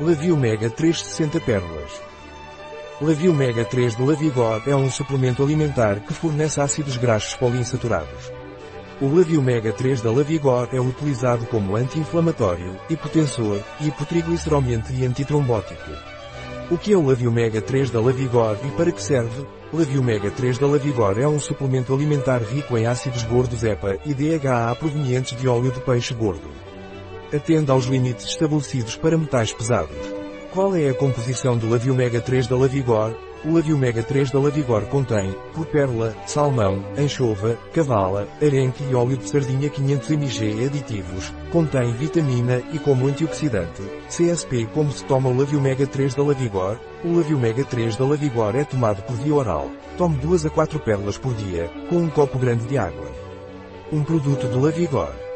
Lavi Omega 3 60 pérolas. Lavi Omega 3 do Lavigor é um suplemento alimentar que fornece ácidos graxos poliinsaturados. O Lavi Omega 3 da Lavigor é utilizado como anti-inflamatório, hipotensor, hipotrigliceromiante e antitrombótico. O que é o Lavi Omega 3 da Lavigor e para que serve? Lavi Omega 3 da Lavigor é um suplemento alimentar rico em ácidos gordos EPA e DHA provenientes de óleo de peixe gordo. Atende aos limites estabelecidos para metais pesados. Qual é a composição do Lavi Omega 3 da Lavigor? O Lavi Omega 3 da Lavigor contém, por pérola, salmão, anchova, cavala, arenque e óleo de sardinha 500 mg aditivos, contém vitamina E como antioxidante, CSP. Como se toma o Lavi Omega 3 da Lavigor? O Lavi Omega 3 da Lavigor é tomado por via oral. Tome 2 a 4 pérolas por dia, com um copo grande de água. Um produto do Lavigor,